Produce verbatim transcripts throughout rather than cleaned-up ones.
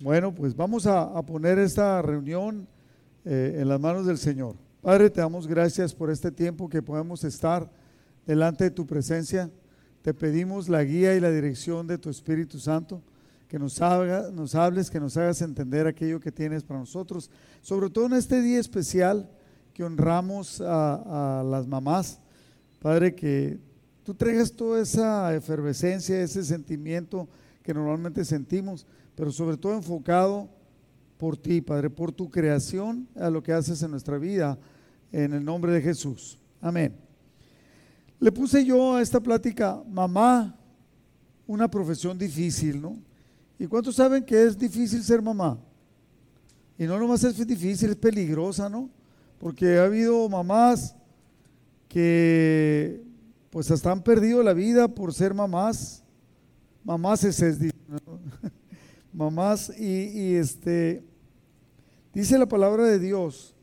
Bueno, pues vamos a, a poner esta reunión eh, en las manos del Señor. Padre, te damos gracias por este tiempo que podemos estar delante de tu presencia. Te pedimos la guía y la dirección de tu Espíritu Santo, que nos, haga, nos hables, que nos hagas entender aquello que tienes para nosotros, sobre todo en este día especial que honramos a, a las mamás. Padre, que tú traigas toda esa efervescencia, ese sentimiento que normalmente sentimos, pero sobre todo enfocado por ti, Padre, por tu creación, a lo que haces en nuestra vida, en el nombre de Jesús. Amén. Le puse yo a esta plática, mamá, una profesión difícil, ¿no? ¿Y cuántos saben que es difícil ser mamá? Y no nomás es difícil, es peligrosa, ¿no? Porque ha habido mamás que pues hasta han perdido la vida por ser mamás, mamás es, es ¿no? mamás y, y este, dice la palabra de Dios,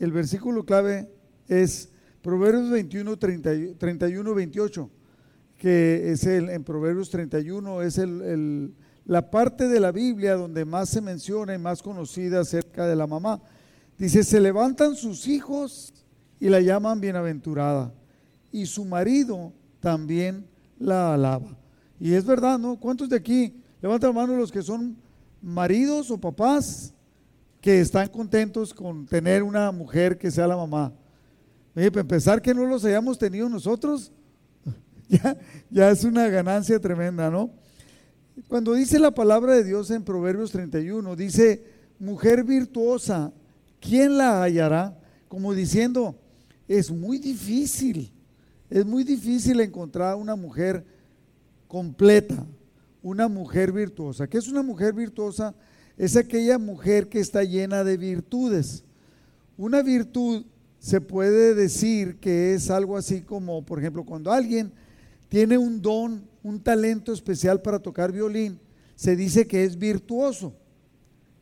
el versículo clave es Proverbios veintiuno, treinta, treinta y uno, veintiocho, que es el, en Proverbios treinta y uno es el, el, la parte de la Biblia donde más se menciona y más conocida acerca de la mamá. Dice, se levantan sus hijos y la llaman bienaventurada, y su marido también la alaba. Y es verdad, ¿no? ¿Cuántos de aquí, levanta la mano los que son maridos o papás que están contentos con tener una mujer que sea la mamá? Oye, para empezar que no los hayamos tenido nosotros, ya, ya es una ganancia tremenda, ¿no? Cuando dice la palabra de Dios en Proverbios treinta y uno, dice, mujer virtuosa, ¿quién la hallará? Como diciendo, es muy difícil, es muy difícil encontrar una mujer completa, una mujer virtuosa. ¿Qué es una mujer virtuosa? Es aquella mujer que está llena de virtudes. Una virtud se puede decir que es algo así como, por ejemplo, cuando alguien tiene un don, un talento especial para tocar violín, se dice que es virtuoso.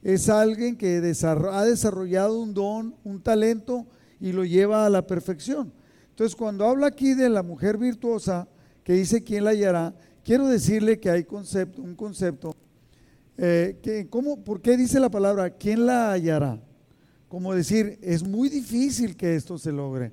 Es alguien que ha desarrollado un don, un talento y lo lleva a la perfección. Entonces, cuando habla aquí de la mujer virtuosa, que dice quién la hallará, quiero decirle que hay concepto, un concepto, eh, que, ¿cómo, ¿por qué dice la palabra quién la hallará? Como decir, es muy difícil que esto se logre.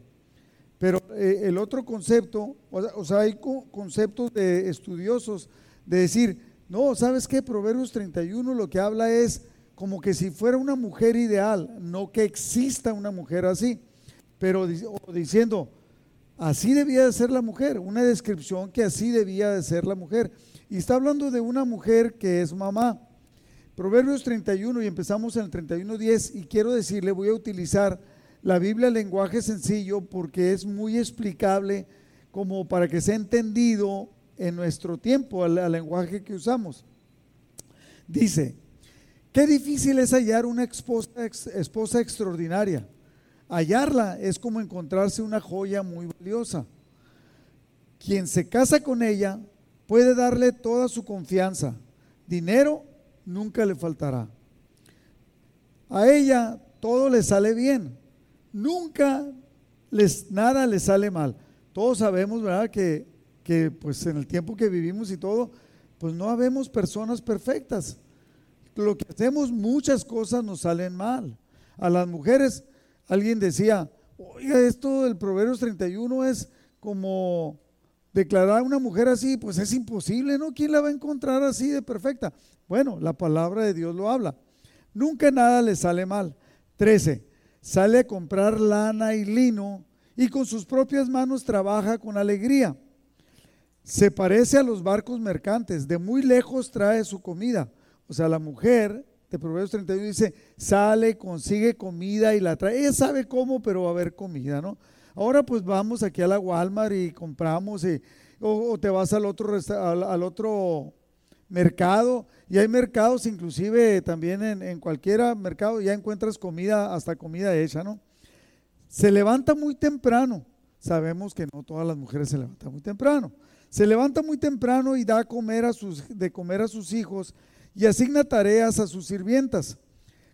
Pero eh, el otro concepto, o sea, o sea hay co- conceptos de estudiosos de decir, no, ¿sabes qué? Proverbios treinta y uno lo que habla es como que si fuera una mujer ideal, no que exista una mujer así. Pero diciendo, así debía de ser la mujer, una descripción que así debía de ser la mujer. Y está hablando de una mujer que es mamá. Proverbios treinta y uno, y empezamos en el treinta y uno diez, y quiero decirle, voy a utilizar la Biblia lenguaje sencillo porque es muy explicable como para que sea entendido en nuestro tiempo, al, al lenguaje que usamos. Dice, qué difícil es hallar una esposa, ex, esposa extraordinaria. Hallarla es como encontrarse una joya muy valiosa. Quien se casa con ella puede darle toda su confianza. Dinero nunca le faltará. A ella todo le sale bien. Nunca les, nada le sale mal. Todos sabemos, ¿verdad? Que, que pues en el tiempo que vivimos y todo, pues no habemos personas perfectas. Lo que hacemos, muchas cosas nos salen mal. A las mujeres, alguien decía, oiga, esto del Proverbios treinta y uno es como declarar a una mujer así, pues es imposible, ¿no? ¿Quién la va a encontrar así de perfecta? Bueno, la palabra de Dios lo habla. Nunca nada le sale mal. trece. Sale a comprar lana y lino y con sus propias manos trabaja con alegría. Se parece a los barcos mercantes, de muy lejos trae su comida. O sea, la mujer de Proverbios treinta y uno dice, sale, consigue comida y la trae. Ella sabe cómo, pero va a haber comida, ¿no? Ahora pues vamos aquí a la Walmart y compramos, y, o, o te vas al otro, al, al otro mercado, y hay mercados inclusive también en, en cualquier mercado ya encuentras comida, hasta comida hecha, ¿no? Se levanta muy temprano. Sabemos que no todas las mujeres se levantan muy temprano. Se levanta muy temprano y da a comer a sus, de comer a sus hijos, y asigna tareas a sus sirvientas,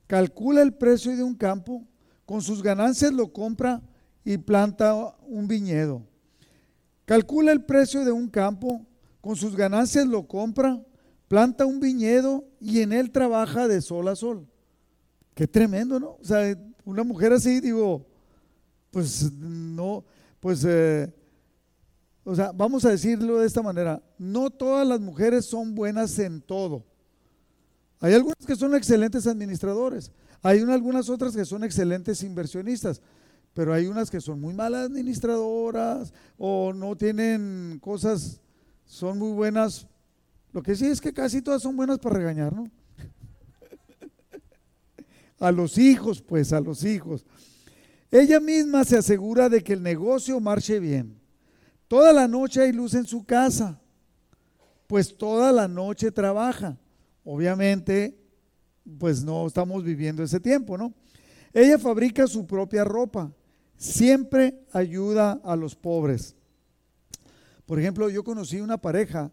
calcula el precio de un campo, con sus ganancias lo compra y planta un viñedo. Calcula el precio de un campo, con sus ganancias lo compra, planta un viñedo y en él trabaja de sol a sol. Qué tremendo, ¿no? O sea, una mujer así, digo, pues no, pues, eh, o sea, vamos a decirlo de esta manera, no todas las mujeres son buenas en todo. Hay algunas que son excelentes administradores, hay una, algunas otras que son excelentes inversionistas, pero hay unas que son muy malas administradoras o no tienen cosas, son muy buenas. Lo que sí es que casi todas son buenas para regañar, ¿no? A los hijos, pues, a los hijos. Ella misma se asegura de que el negocio marche bien. Toda la noche hay luz en su casa, pues toda la noche trabaja. Obviamente, pues no estamos viviendo ese tiempo, ¿no? Ella fabrica su propia ropa, siempre ayuda a los pobres. Por ejemplo, yo conocí una pareja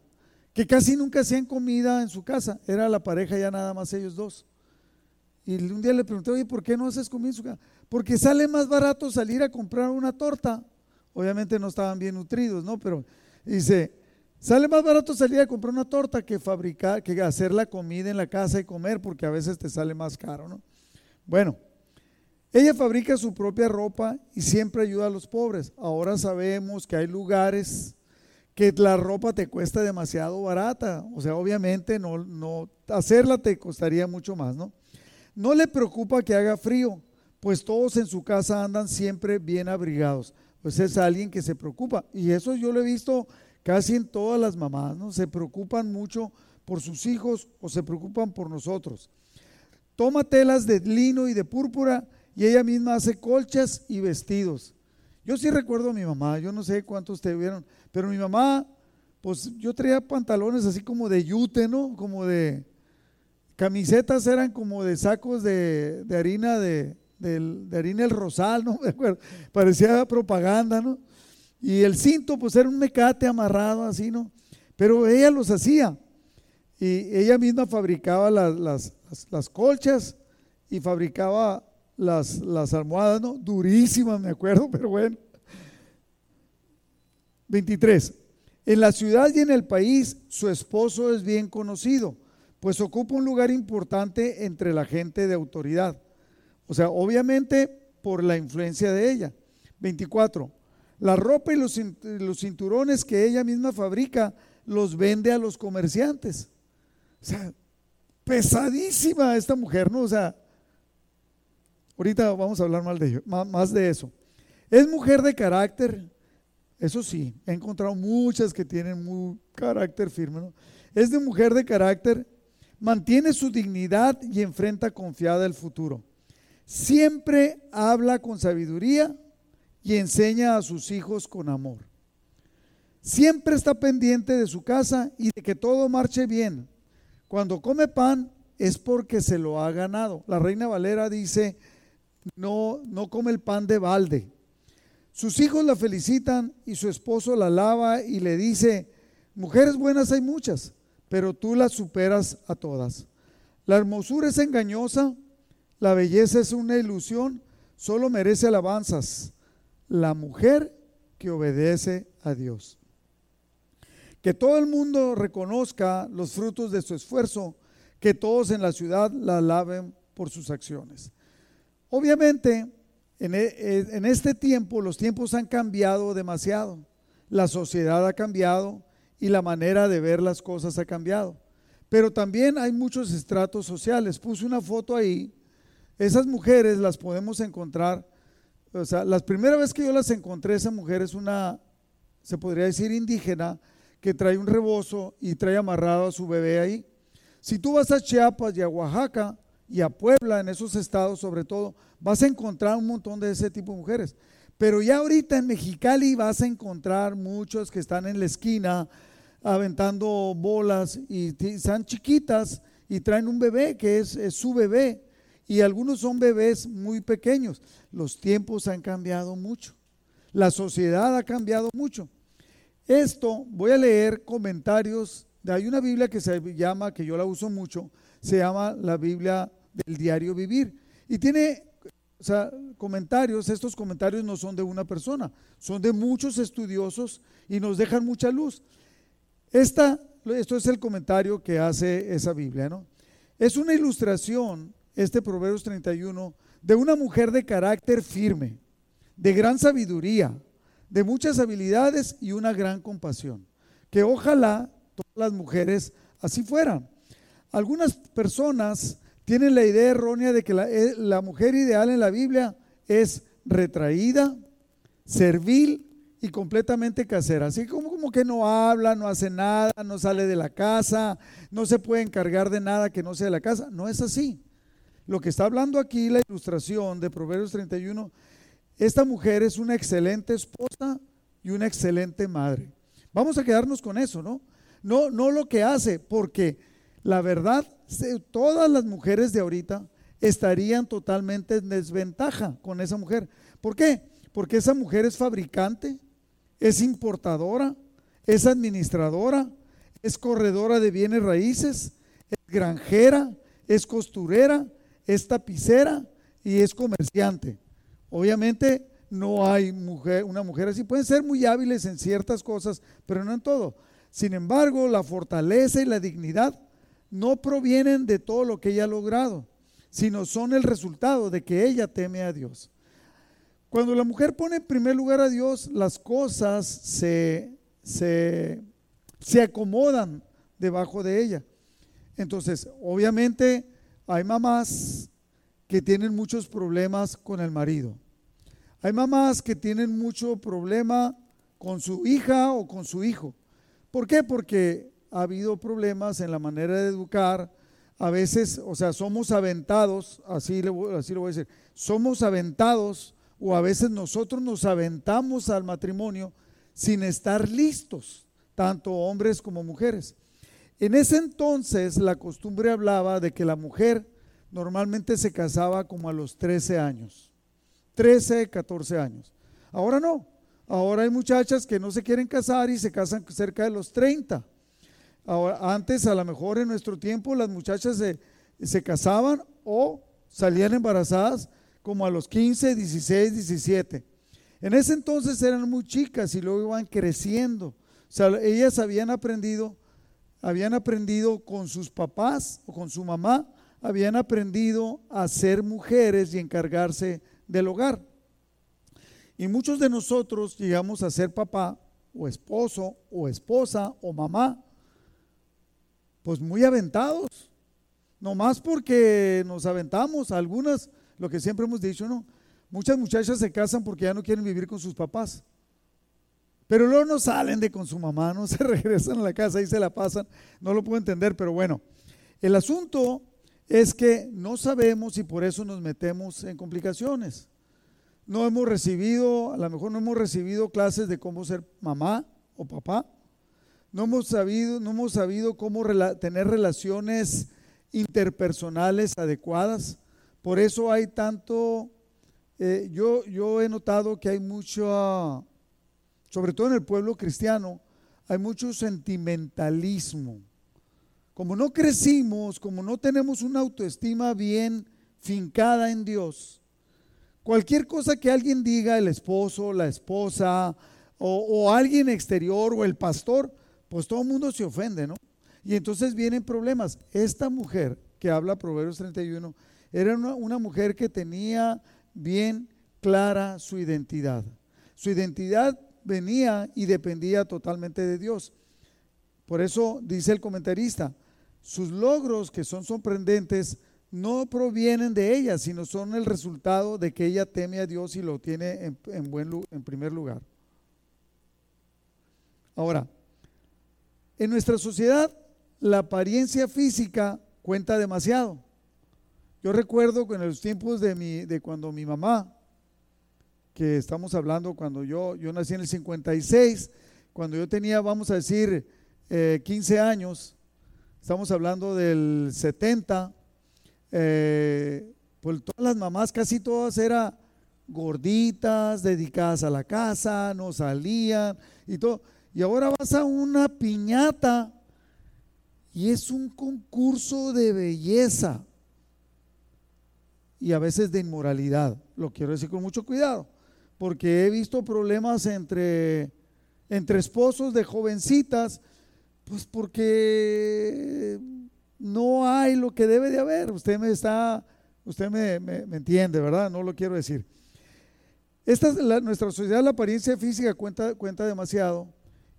que casi nunca hacían comida en su casa, era la pareja ya nada más ellos dos. Y un día le pregunté, oye, ¿por qué no haces comida en su casa? Porque sale más barato salir a comprar una torta. Obviamente no estaban bien nutridos, ¿no? Pero dice, sale más barato salir a comprar una torta que fabricar, que hacer la comida en la casa y comer, porque a veces te sale más caro, ¿no? Bueno, ella fabrica su propia ropa y siempre ayuda a los pobres. Ahora sabemos que hay lugares que la ropa te cuesta demasiado barata. O sea, obviamente no, no hacerla te costaría mucho más, ¿no? No le preocupa que haga frío, pues todos en su casa andan siempre bien abrigados. Pues es alguien que se preocupa. Y eso yo lo he visto casi en todas las mamás, ¿no? Se preocupan mucho por sus hijos o se preocupan por nosotros. Toma telas de lino y de púrpura, y ella misma hace colchas y vestidos. Yo sí recuerdo a mi mamá, yo no sé cuántos ustedes vieron, pero mi mamá, pues yo traía pantalones así como de yute, ¿no? Como de, camisetas eran como de sacos de, de harina, de, de, de harina El Rosal, ¿no? Me acuerdo, parecía propaganda, ¿no? Y el cinto, pues era un mecate amarrado así, ¿no? Pero ella los hacía, y ella misma fabricaba las, las, las, las colchas y fabricaba Las, las almohadas, ¿no? Durísimas, me acuerdo, pero bueno. veintitrés. En la ciudad y en el país, su esposo es bien conocido, pues ocupa un lugar importante entre la gente de autoridad. O sea, obviamente por la influencia de ella. veinticuatro. La ropa y los, los cinturones que ella misma fabrica los vende a los comerciantes. O sea, pesadísima esta mujer, ¿no? O sea, ahorita vamos a hablar mal de ello, más de eso. Es mujer de carácter, eso sí, he encontrado muchas que tienen muy carácter firme, ¿no? Es de mujer de carácter, mantiene su dignidad y enfrenta confiada el futuro. Siempre habla con sabiduría y enseña a sus hijos con amor. Siempre está pendiente de su casa y de que todo marche bien. Cuando come pan es porque se lo ha ganado. La Reina Valera dice, No, no come el pan de balde. Sus hijos la felicitan y su esposo la alaba y le dice, mujeres buenas hay muchas, pero tú las superas a todas. La hermosura es engañosa, la belleza es una ilusión, solo merece alabanzas la mujer que obedece a Dios. Que todo el mundo reconozca los frutos de su esfuerzo, que todos en la ciudad la alaben por sus acciones. Obviamente, en, en este tiempo, los tiempos han cambiado demasiado. La sociedad ha cambiado y la manera de ver las cosas ha cambiado. Pero también hay muchos estratos sociales. Puse una foto ahí. Esas mujeres las podemos encontrar. O sea, la primera vez que yo las encontré, esa mujer es una, se podría decir indígena, que trae un rebozo y trae amarrado a su bebé ahí. Si tú vas a Chiapas y a Oaxaca, y a Puebla, en esos estados sobre todo, vas a encontrar un montón de ese tipo de mujeres. Pero ya ahorita en Mexicali vas a encontrar muchos que están en la esquina aventando bolas y están chiquitas y traen un bebé que es, es su bebé, y algunos son bebés muy pequeños. Los tiempos han cambiado mucho, la sociedad ha cambiado mucho. Esto, voy a leer comentarios, hay una Biblia que se llama, que yo la uso mucho, se llama la Biblia del diario vivir, y tiene, o sea, comentarios. Estos comentarios no son de una persona, son de muchos estudiosos y nos dejan mucha luz. Esta, esto es el comentario que hace esa Biblia, ¿no? Es una ilustración, este Proverbios treinta y uno, de una mujer de carácter firme, de gran sabiduría, de muchas habilidades y una gran compasión, que ojalá todas las mujeres así fueran. Algunas personas tienen la idea errónea de que la, la mujer ideal en la Biblia es retraída, servil y completamente casera, así como, como que no habla, no hace nada, no sale de la casa, no se puede encargar de nada que no sea de la casa. No es así. Lo que está hablando aquí la ilustración de Proverbios treinta y uno, esta mujer es una excelente esposa y una excelente madre. Vamos a quedarnos con eso, ¿no? No, no lo que hace, porque la verdad, todas las mujeres de ahorita estarían totalmente en desventaja con esa mujer. ¿Por qué? Porque esa mujer es fabricante, es importadora, es administradora, es corredora de bienes raíces, es granjera, es costurera, es tapicera y es comerciante. Obviamente no hay mujer, una mujer así. Pueden ser muy hábiles en ciertas cosas, pero no en todo. Sin embargo, la fortaleza y la dignidad no provienen de todo lo que ella ha logrado, sino son el resultado de que ella teme a Dios. Cuando la mujer pone en primer lugar a Dios, las cosas se, se, se acomodan debajo de ella. Entonces, obviamente hay mamás que tienen muchos problemas con el marido. Hay mamás que tienen mucho problema con su hija o con su hijo. ¿Por qué? Porque ha habido problemas en la manera de educar. A veces, o sea, somos aventados, así, le, así lo voy a decir, somos aventados o a veces nosotros nos aventamos al matrimonio sin estar listos, tanto hombres como mujeres. En ese entonces la costumbre hablaba de que la mujer normalmente se casaba como a los trece años, trece, catorce años. Ahora no, ahora hay muchachas que no se quieren casar y se casan cerca de los treinta. Ahora, antes a lo mejor en nuestro tiempo las muchachas se, se casaban o salían embarazadas como a los quince, dieciséis, diecisiete. En ese entonces eran muy chicas y luego iban creciendo. O sea, ellas habían aprendido, habían aprendido con sus papás o con su mamá, habían aprendido a ser mujeres y encargarse del hogar. Y muchos de nosotros llegamos a ser papá o esposo o esposa o mamá, pues muy aventados, nomás porque nos aventamos. Algunas, lo que siempre hemos dicho, ¿no? Muchas muchachas se casan porque ya no quieren vivir con sus papás, pero luego no salen de con su mamá, no se regresan a la casa y se la pasan. No lo puedo entender, pero bueno, el asunto es que no sabemos y por eso nos metemos en complicaciones. No hemos recibido, a lo mejor no hemos recibido clases de cómo ser mamá o papá. No hemos sabido, no hemos sabido cómo rela- tener relaciones interpersonales adecuadas. Por eso hay tanto, eh, yo, yo he notado que hay mucho, sobre todo en el pueblo cristiano, hay mucho sentimentalismo. Como no crecimos, como no tenemos una autoestima bien fincada en Dios, cualquier cosa que alguien diga, el esposo, la esposa, o, o alguien exterior, o el pastor, pues todo el mundo se ofende, ¿no? Y entonces vienen problemas. Esta mujer que habla Proverbios treinta y uno, era una, una mujer que tenía bien clara su identidad. Su identidad venía y dependía totalmente de Dios. Por eso dice el comentarista, sus logros, que son sorprendentes, no provienen de ella, sino son el resultado de que ella teme a Dios y lo tiene en, en, buen, en primer lugar. Ahora, en nuestra sociedad, la apariencia física cuenta demasiado. Yo recuerdo que en los tiempos de, mi, de cuando mi mamá, que estamos hablando cuando yo, yo nací en el cincuenta y seis, cuando yo tenía, vamos a decir, eh, quince años, estamos hablando del setenta, Eh, pues todas las mamás, casi todas eran gorditas, dedicadas a la casa, no salían y todo. Y ahora vas a una piñata y es un concurso de belleza y a veces de inmoralidad. Lo quiero decir con mucho cuidado, porque he visto problemas entre, entre esposos de jovencitas Pues porque no hay lo que debe de haber. Usted me está, usted me, me, me entiende, ¿verdad? No lo quiero decir. Esta, la, nuestra sociedad, la apariencia física cuenta, cuenta demasiado,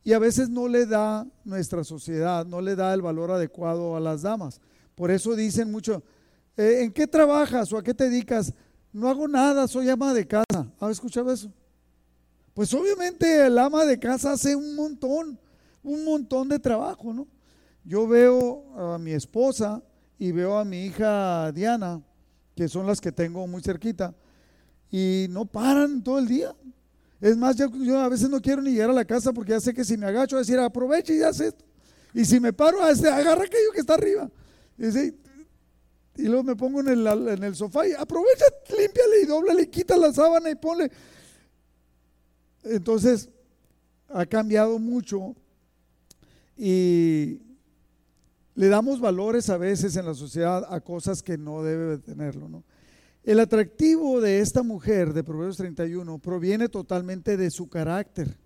y a veces no le da nuestra sociedad, no le da el valor adecuado a las damas. Por eso dicen mucho, eh, ¿en qué trabajas o a qué te dedicas? No hago nada, soy ama de casa. ¿Has escuchado eso? Pues obviamente el ama de casa hace un montón, un montón de trabajo, ¿no? Yo veo a mi esposa y veo a mi hija Diana, que son las que tengo muy cerquita, y no paran todo el día. Es más, yo, yo a veces no quiero ni llegar a la casa porque ya sé que si me agacho a decir aprovecha y haz esto, y si me paro a decir agarra aquello que está arriba, y, sí, y luego me pongo en el, en el sofá y aprovecha, límpiale y dóblale, quita la sábana y ponle. Entonces ha cambiado mucho y le damos valores a veces en la sociedad a cosas que no debe tenerlo, ¿no? El atractivo de esta mujer de Proverbios treinta y uno proviene totalmente de su carácter,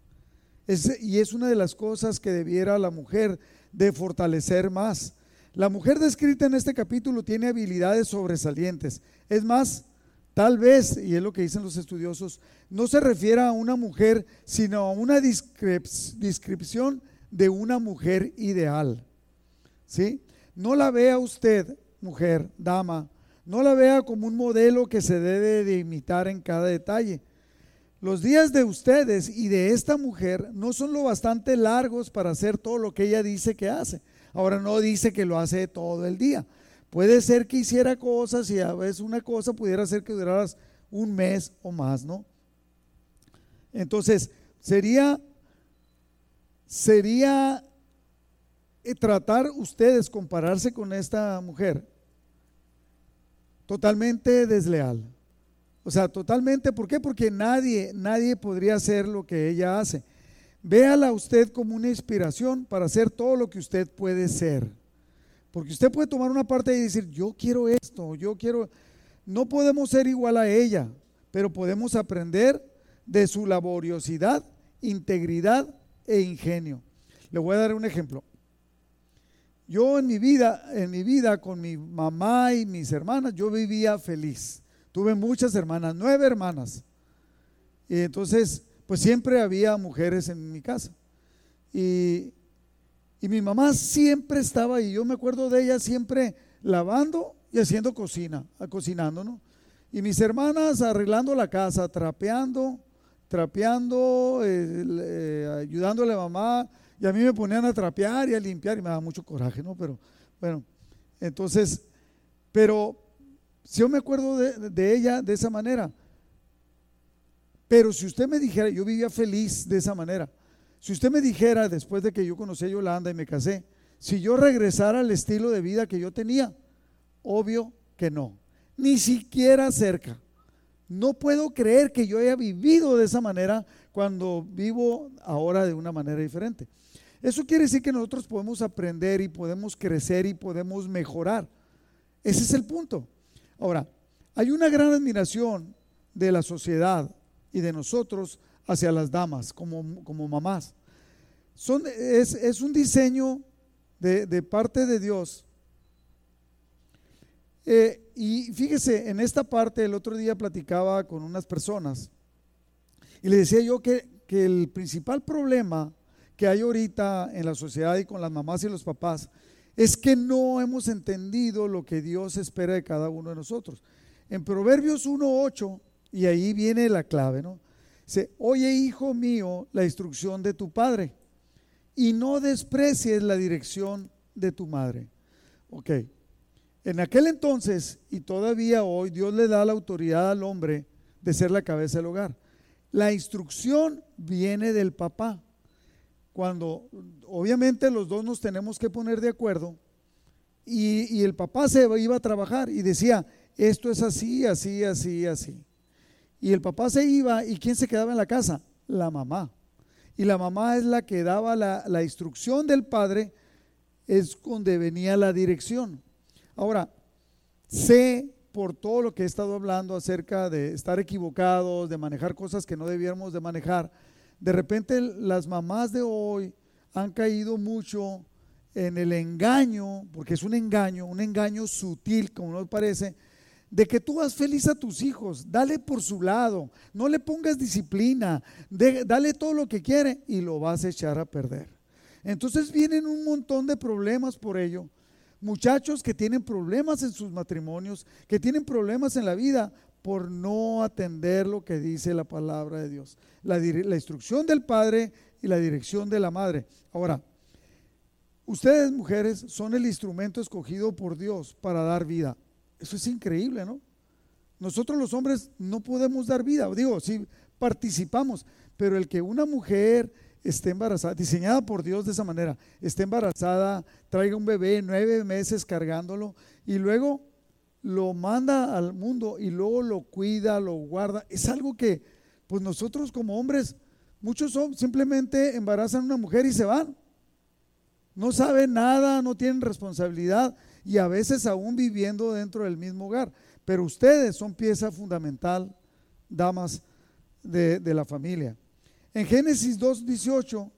es, y es una de las cosas que debiera la mujer de fortalecer más. La mujer descrita en este capítulo tiene habilidades sobresalientes. Es más, tal vez, y es lo que dicen los estudiosos, no se refiere a una mujer, sino a una discrep- descripción de una mujer ideal, ¿sí? No la vea usted, mujer, dama, no la vea como un modelo que se debe de imitar en cada detalle. Los días de ustedes y de esta mujer no son lo bastante largos para hacer todo lo que ella dice que hace. Ahora, no dice que lo hace todo el día. Puede ser que hiciera cosas y a veces una cosa pudiera ser que duraras un mes o más, ¿no? Entonces, sería, sería tratar ustedes, compararse con esta mujer, totalmente desleal. O sea, totalmente, ¿por qué? Porque nadie, nadie podría hacer lo que ella hace. Véala usted como una inspiración para hacer todo lo que usted puede ser. Porque usted puede tomar una parte y decir, yo quiero esto, yo quiero... No podemos ser igual a ella, pero podemos aprender de su laboriosidad, integridad e ingenio. Le voy a dar un ejemplo. Yo en mi vida, en mi vida con mi mamá y mis hermanas, yo vivía feliz. Tuve muchas hermanas, nueve hermanas. Y entonces, pues siempre había mujeres en mi casa. Y, y mi mamá siempre estaba ahí. Yo me acuerdo de ella siempre lavando y haciendo cocina, cocinando, ¿no? Y mis hermanas arreglando la casa, trapeando, trapeando, eh, eh, ayudándole a mamá. Y a mí me ponían a trapear y a limpiar y me daba mucho coraje, ¿no? Pero bueno, entonces, pero si yo me acuerdo de, de ella de esa manera, pero si usted me dijera, yo vivía feliz de esa manera, si usted me dijera después de que yo conocí a Yolanda y me casé, si yo regresara al estilo de vida que yo tenía, obvio que no, ni siquiera cerca. No puedo creer que yo haya vivido de esa manera cuando vivo ahora de una manera diferente. Eso quiere decir que nosotros podemos aprender y podemos crecer y podemos mejorar. Ese es el punto. Ahora, hay una gran admiración de la sociedad y de nosotros hacia las damas como, como mamás. Son, es, es un diseño de, de parte de Dios. Eh, y fíjese, en esta parte el otro día platicaba con unas personas y les decía yo que, que el principal problema que hay ahorita en la sociedad y con las mamás y los papás es que no hemos entendido lo que Dios espera de cada uno de nosotros. En Proverbios uno ocho, y ahí viene la clave, ¿no? Dice, oye hijo mío, la instrucción de tu padre y no desprecies la dirección de tu madre. Ok, en aquel entonces y todavía hoy Dios le da la autoridad al hombre de ser la cabeza del hogar. La instrucción viene del papá. Cuando obviamente los dos nos tenemos que poner de acuerdo y, y el papá se iba a trabajar y decía, esto es así, así, así, así. Y el papá se iba y ¿quién se quedaba en la casa? La mamá. Y la mamá es la que daba la, la instrucción del padre, es donde venía la dirección. Ahora, sé por todo lo que he estado hablando acerca de estar equivocados, de manejar cosas que no debiéramos de manejar, de repente las mamás de hoy han caído mucho en el engaño, porque es un engaño, un engaño sutil, como nos parece, de que tú haz feliz a tus hijos, dale por su lado, no le pongas disciplina, de, dale todo lo que quiere y lo vas a echar a perder. Entonces vienen un montón de problemas por ello. Muchachos que tienen problemas en sus matrimonios, que tienen problemas en la vida por no atender lo que dice la palabra de Dios, la, la instrucción del padre y la dirección de la madre. Ahora, ustedes mujeres son el instrumento escogido por Dios para dar vida. Eso es increíble, ¿no? Nosotros los hombres no podemos dar vida, digo, sí participamos, pero el que una mujer esté embarazada, diseñada por Dios de esa manera, esté embarazada, traiga un bebé nueve meses cargándolo y luego lo manda al mundo y luego lo cuida, lo guarda, es algo que pues nosotros como hombres, muchos hombres simplemente embarazan a una mujer y se van, no saben nada, no tienen responsabilidad y a veces aún viviendo dentro del mismo hogar, pero ustedes son pieza fundamental, damas de, de la familia. En Génesis dos dieciocho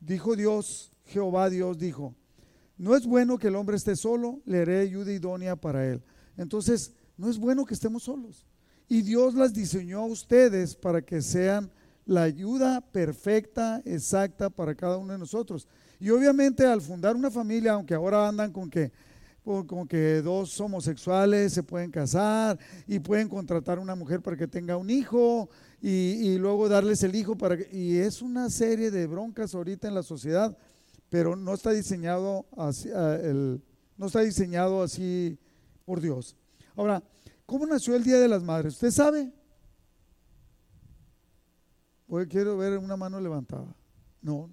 dijo Dios, Jehová Dios dijo, no es bueno que el hombre esté solo, le haré ayuda idónea para él. Entonces no es bueno que estemos solos y Dios las diseñó a ustedes para que sean la ayuda perfecta, exacta para cada uno de nosotros. Y obviamente al fundar una familia, aunque ahora andan con que Como que dos homosexuales se pueden casar y pueden contratar a una mujer para que tenga un hijo y, y luego darles el hijo para que, y es una serie de broncas ahorita en la sociedad, pero no está diseñado así, el, no está diseñado así por Dios. Ahora, ¿cómo nació el Día de las Madres? ¿Usted sabe? Hoy quiero ver una mano levantada. No,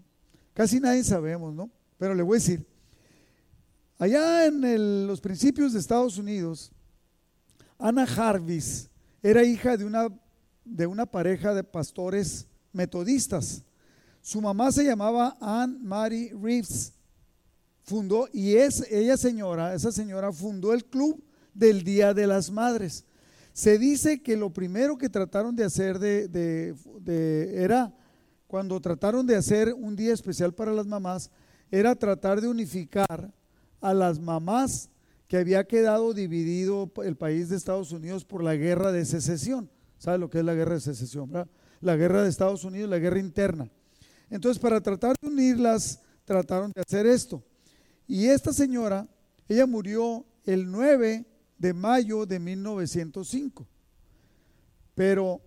casi nadie sabemos, ¿no? Pero le voy a decir. Allá en el, los principios de Estados Unidos, Anna Jarvis era hija de una, de una pareja de pastores metodistas. Su mamá se llamaba Ann Maria Reeves. Fundó, y es, ella señora, esa señora fundó el club del Día de las Madres. Se dice que lo primero que trataron de hacer de, de, de, era, cuando trataron de hacer un día especial para las mamás, era tratar de unificar a las mamás que había quedado dividido el país de Estados Unidos por la guerra de secesión. ¿Sabe lo que es la guerra de secesión, verdad? La guerra de Estados Unidos, la guerra interna. Entonces, para tratar de unirlas, trataron de hacer esto. Y esta señora, ella murió el nueve de mayo de mil novecientos cinco. Pero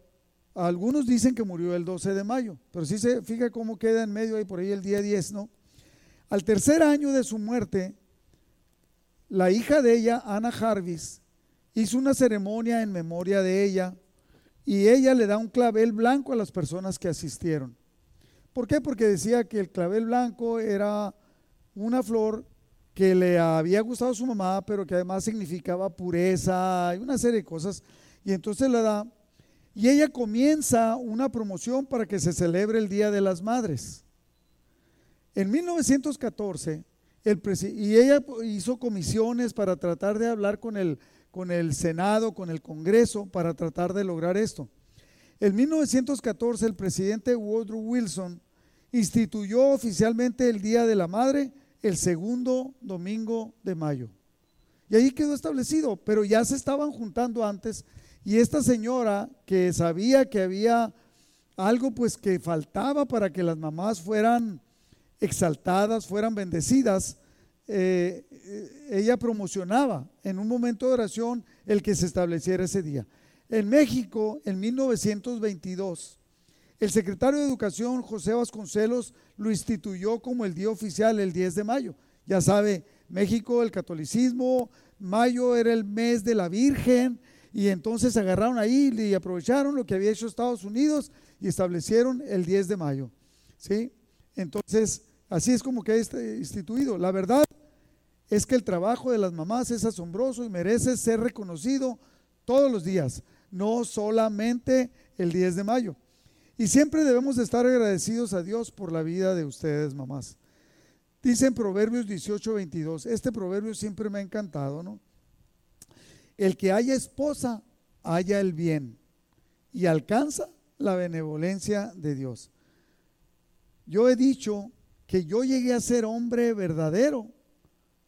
algunos dicen que murió el doce de mayo. Pero si se fija cómo queda en medio ahí por ahí el día diez, ¿no? Al tercer año de su muerte, la hija de ella, Anna Jarvis, hizo una ceremonia en memoria de ella y ella le da un clavel blanco a las personas que asistieron. ¿Por qué? Porque decía que el clavel blanco era una flor que le había gustado a su mamá, pero que además significaba pureza y una serie de cosas. Y entonces la da y ella comienza una promoción para que se celebre el Día de las Madres. En mil novecientos catorce... El presi- y ella hizo comisiones para tratar de hablar con el, con el Senado, con el Congreso, para tratar de lograr esto. En mil novecientos catorce el presidente Woodrow Wilson instituyó oficialmente el Día de la Madre el segundo domingo de mayo. Y ahí quedó establecido, pero ya se estaban juntando antes y esta señora que sabía que había algo pues que faltaba para que las mamás fueran exaltadas, fueran bendecidas, eh, ella promocionaba en un momento de oración el que se estableciera ese día. En México, en mil novecientos veintidós, el secretario de Educación, José Vasconcelos, lo instituyó como el día oficial el diez de mayo. Ya sabe, México, el catolicismo, mayo era el mes de la Virgen, y entonces agarraron ahí y aprovecharon lo que había hecho Estados Unidos y establecieron el diez de mayo, ¿sí? Entonces, así es como que es instituido. La verdad es que el trabajo de las mamás es asombroso y merece ser reconocido todos los días, no solamente el diez de mayo. Y siempre debemos estar agradecidos a Dios por la vida de ustedes, mamás. Dice en Proverbios dieciocho veintidós, este proverbio siempre me ha encantado, ¿no? El que haya esposa, haya el bien y alcanza la benevolencia de Dios. Yo he dicho que yo llegué a ser hombre verdadero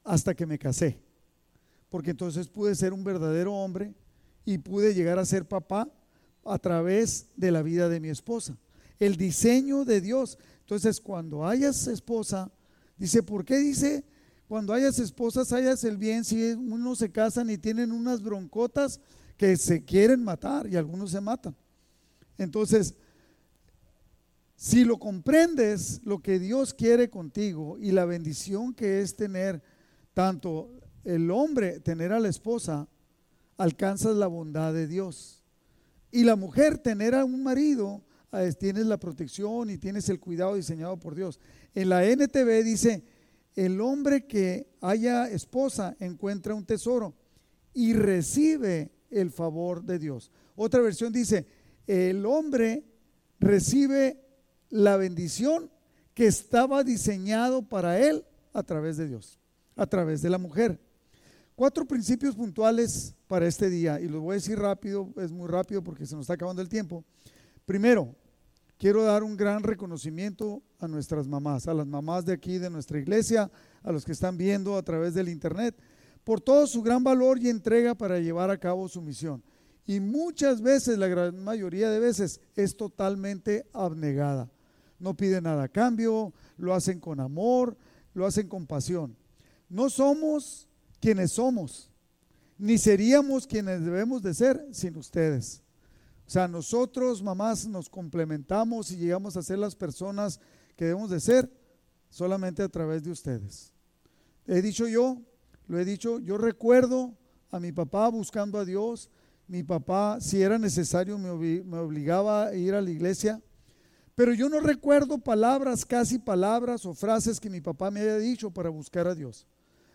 hasta que me casé, porque entonces pude ser un verdadero hombre y pude llegar a ser papá a través de la vida de mi esposa, el diseño de Dios. Entonces, cuando hayas esposa, dice, ¿por qué dice? Cuando hayas esposas, hayas el bien. Si unos se casan y tienen unas broncotas que se quieren matar y algunos se matan. Entonces, si lo comprendes, lo que Dios quiere contigo y la bendición que es tener tanto el hombre, tener a la esposa, alcanzas la bondad de Dios. Y la mujer, tener a un marido, tienes la protección y tienes el cuidado diseñado por Dios. En la N T V dice: el hombre que haya esposa encuentra un tesoro y recibe el favor de Dios. Otra versión dice: el hombre recibe la bendición que estaba diseñado para él a través de Dios, a través de la mujer. Cuatro principios puntuales para este día, y los voy a decir rápido, es muy rápido porque se nos está acabando el tiempo. Primero, quiero dar un gran reconocimiento a nuestras mamás, a las mamás de aquí, de nuestra iglesia, a los que están viendo a través del internet, por todo su gran valor y entrega para llevar a cabo su misión. Y muchas veces, la gran mayoría de veces, es totalmente abnegada. No piden nada a cambio, lo hacen con amor, lo hacen con pasión. No somos quienes somos, ni seríamos quienes debemos de ser sin ustedes. O sea, nosotros, mamás, nos complementamos y llegamos a ser las personas que debemos de ser solamente a través de ustedes. He dicho yo, lo he dicho, yo recuerdo a mi papá buscando a Dios. Mi papá, si era necesario, me, ob- me obligaba a ir a la iglesia. Pero yo no recuerdo palabras, casi palabras o frases que mi papá me haya dicho para buscar a Dios.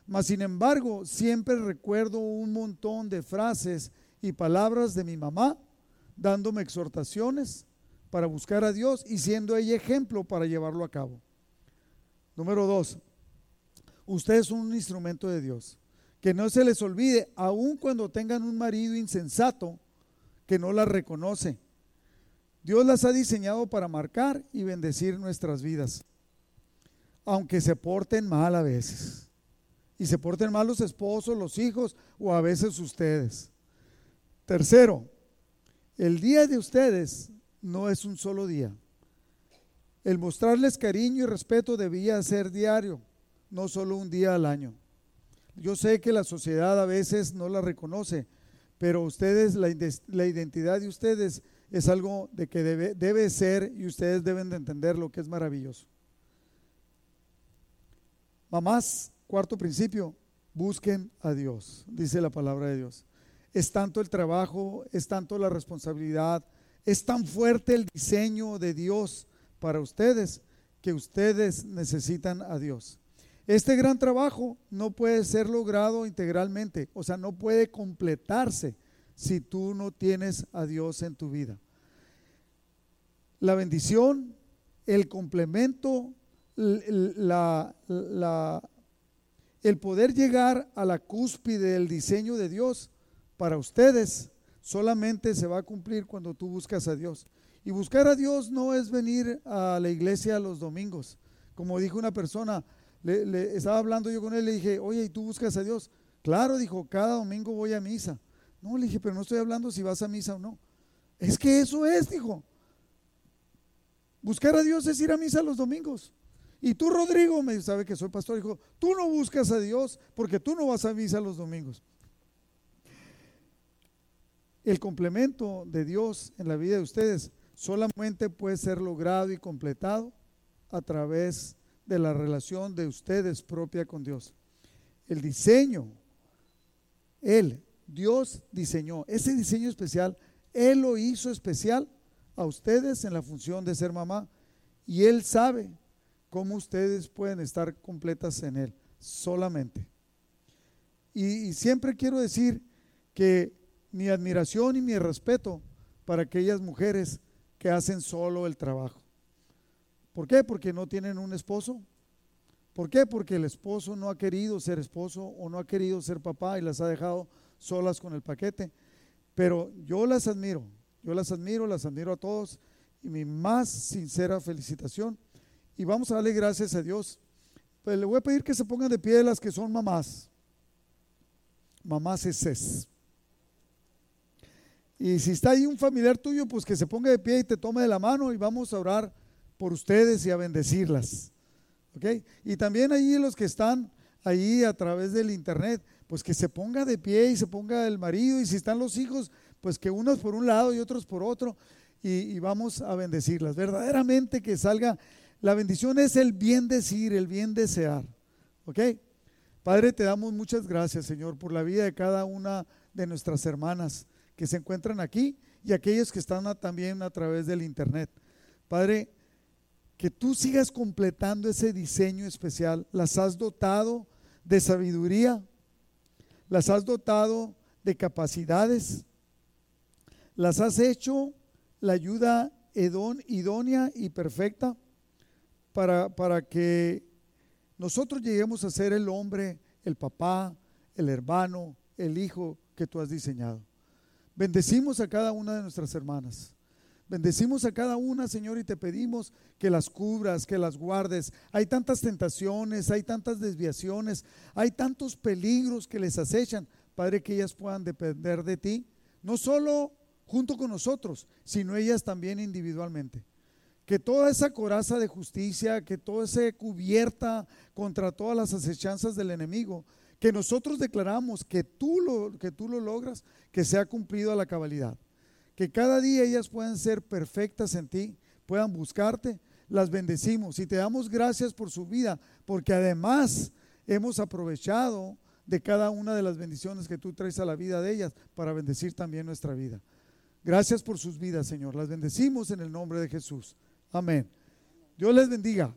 Mas, sin embargo, siempre recuerdo un montón de frases y palabras de mi mamá, dándome exhortaciones para buscar a Dios y siendo ella ejemplo para llevarlo a cabo. Número dos, usted es un instrumento de Dios. Que no se les olvide, aun cuando tengan un marido insensato que no las reconoce. Dios las ha diseñado para marcar y bendecir nuestras vidas, aunque se porten mal a veces. Y se porten mal los esposos, los hijos o a veces ustedes. Tercero, el día de ustedes no es un solo día. El mostrarles cariño y respeto debía ser diario, no solo un día al año. Yo sé que la sociedad a veces no la reconoce, pero ustedes, la, la identidad de ustedes es algo de que debe, debe ser, y ustedes deben de entender lo que es maravilloso. Mamás, cuarto principio, busquen a Dios, dice la palabra de Dios. Es tanto el trabajo, es tanto la responsabilidad, es tan fuerte el diseño de Dios para ustedes que ustedes necesitan a Dios. Este gran trabajo no puede ser logrado integralmente, o sea, no puede completarse si tú no tienes a Dios en tu vida. La bendición, el complemento, la, la, el poder llegar a la cúspide del diseño de Dios para ustedes solamente se va a cumplir cuando tú buscas a Dios. Y buscar a Dios no es venir a la iglesia los domingos. Como dijo una persona, le, le estaba hablando yo con él, le dije, oye, ¿y tú buscas a Dios? Claro, dijo, cada domingo voy a misa. No, le dije, pero no estoy hablando si vas a misa o no. Es que eso es, dijo. Buscar a Dios es ir a misa los domingos. Y tú, Rodrigo, me sabe que soy pastor, dijo, tú no buscas a Dios porque tú no vas a misa los domingos. El complemento de Dios en la vida de ustedes solamente puede ser logrado y completado a través de la relación de ustedes propia con Dios. El diseño, Él, Dios diseñó, ese diseño especial, Él lo hizo especial a ustedes en la función de ser mamá, y Él sabe cómo ustedes pueden estar completas en Él, solamente. Y, y siempre quiero decir que mi admiración y mi respeto para aquellas mujeres que hacen solo el trabajo. ¿Por qué? Porque no tienen un esposo. ¿Por qué? Porque el esposo no ha querido ser esposo o no ha querido ser papá y las ha dejado solas con el paquete. Pero yo las admiro, yo las admiro, las admiro a todos, y mi más sincera felicitación. y vamos a darle gracias a Dios. Pues le voy a pedir que se pongan de pie las que son mamás, mamás eses. Y si está ahí un familiar tuyo, pues que se ponga de pie y te tome de la mano y vamos a orar por ustedes y a bendecirlas. ¿Okay? Y también ahí los que están ahí a través del internet, pues que se ponga de pie y se ponga el marido, y si están los hijos, pues que unos por un lado y otros por otro, y, y vamos a bendecirlas. Verdaderamente que salga, la bendición es el bien decir, el bien desear. ¿Ok? Padre, te damos muchas gracias, Señor, por la vida de cada una de nuestras hermanas que se encuentran aquí y aquellos que están a, también a través del internet. Padre, que tú sigas completando ese diseño especial. Las has dotado de sabiduría, las has dotado de capacidades, las has hecho la ayuda edón, idónea y perfecta para, para que nosotros lleguemos a ser el hombre, el papá, el hermano, el hijo que tú has diseñado. Bendecimos a cada una de nuestras hermanas, bendecimos a cada una, Señor, y te pedimos que las cubras, que las guardes. Hay tantas tentaciones, hay tantas desviaciones, hay tantos peligros que les acechan, Padre, que ellas puedan depender de ti, no solo junto con nosotros, sino ellas también individualmente. Que toda esa coraza de justicia, que toda esa cubierta contra todas las acechanzas del enemigo, que nosotros declaramos que tú, lo, que tú lo logras, que sea cumplido a la cabalidad, que cada día ellas puedan ser perfectas en ti, puedan buscarte. Las bendecimos y te damos gracias por su vida, porque además hemos aprovechado de cada una de las bendiciones que tú traes a la vida de ellas para bendecir también nuestra vida. Gracias por sus vidas, Señor, las bendecimos en el nombre de Jesús, amén. Dios les bendiga.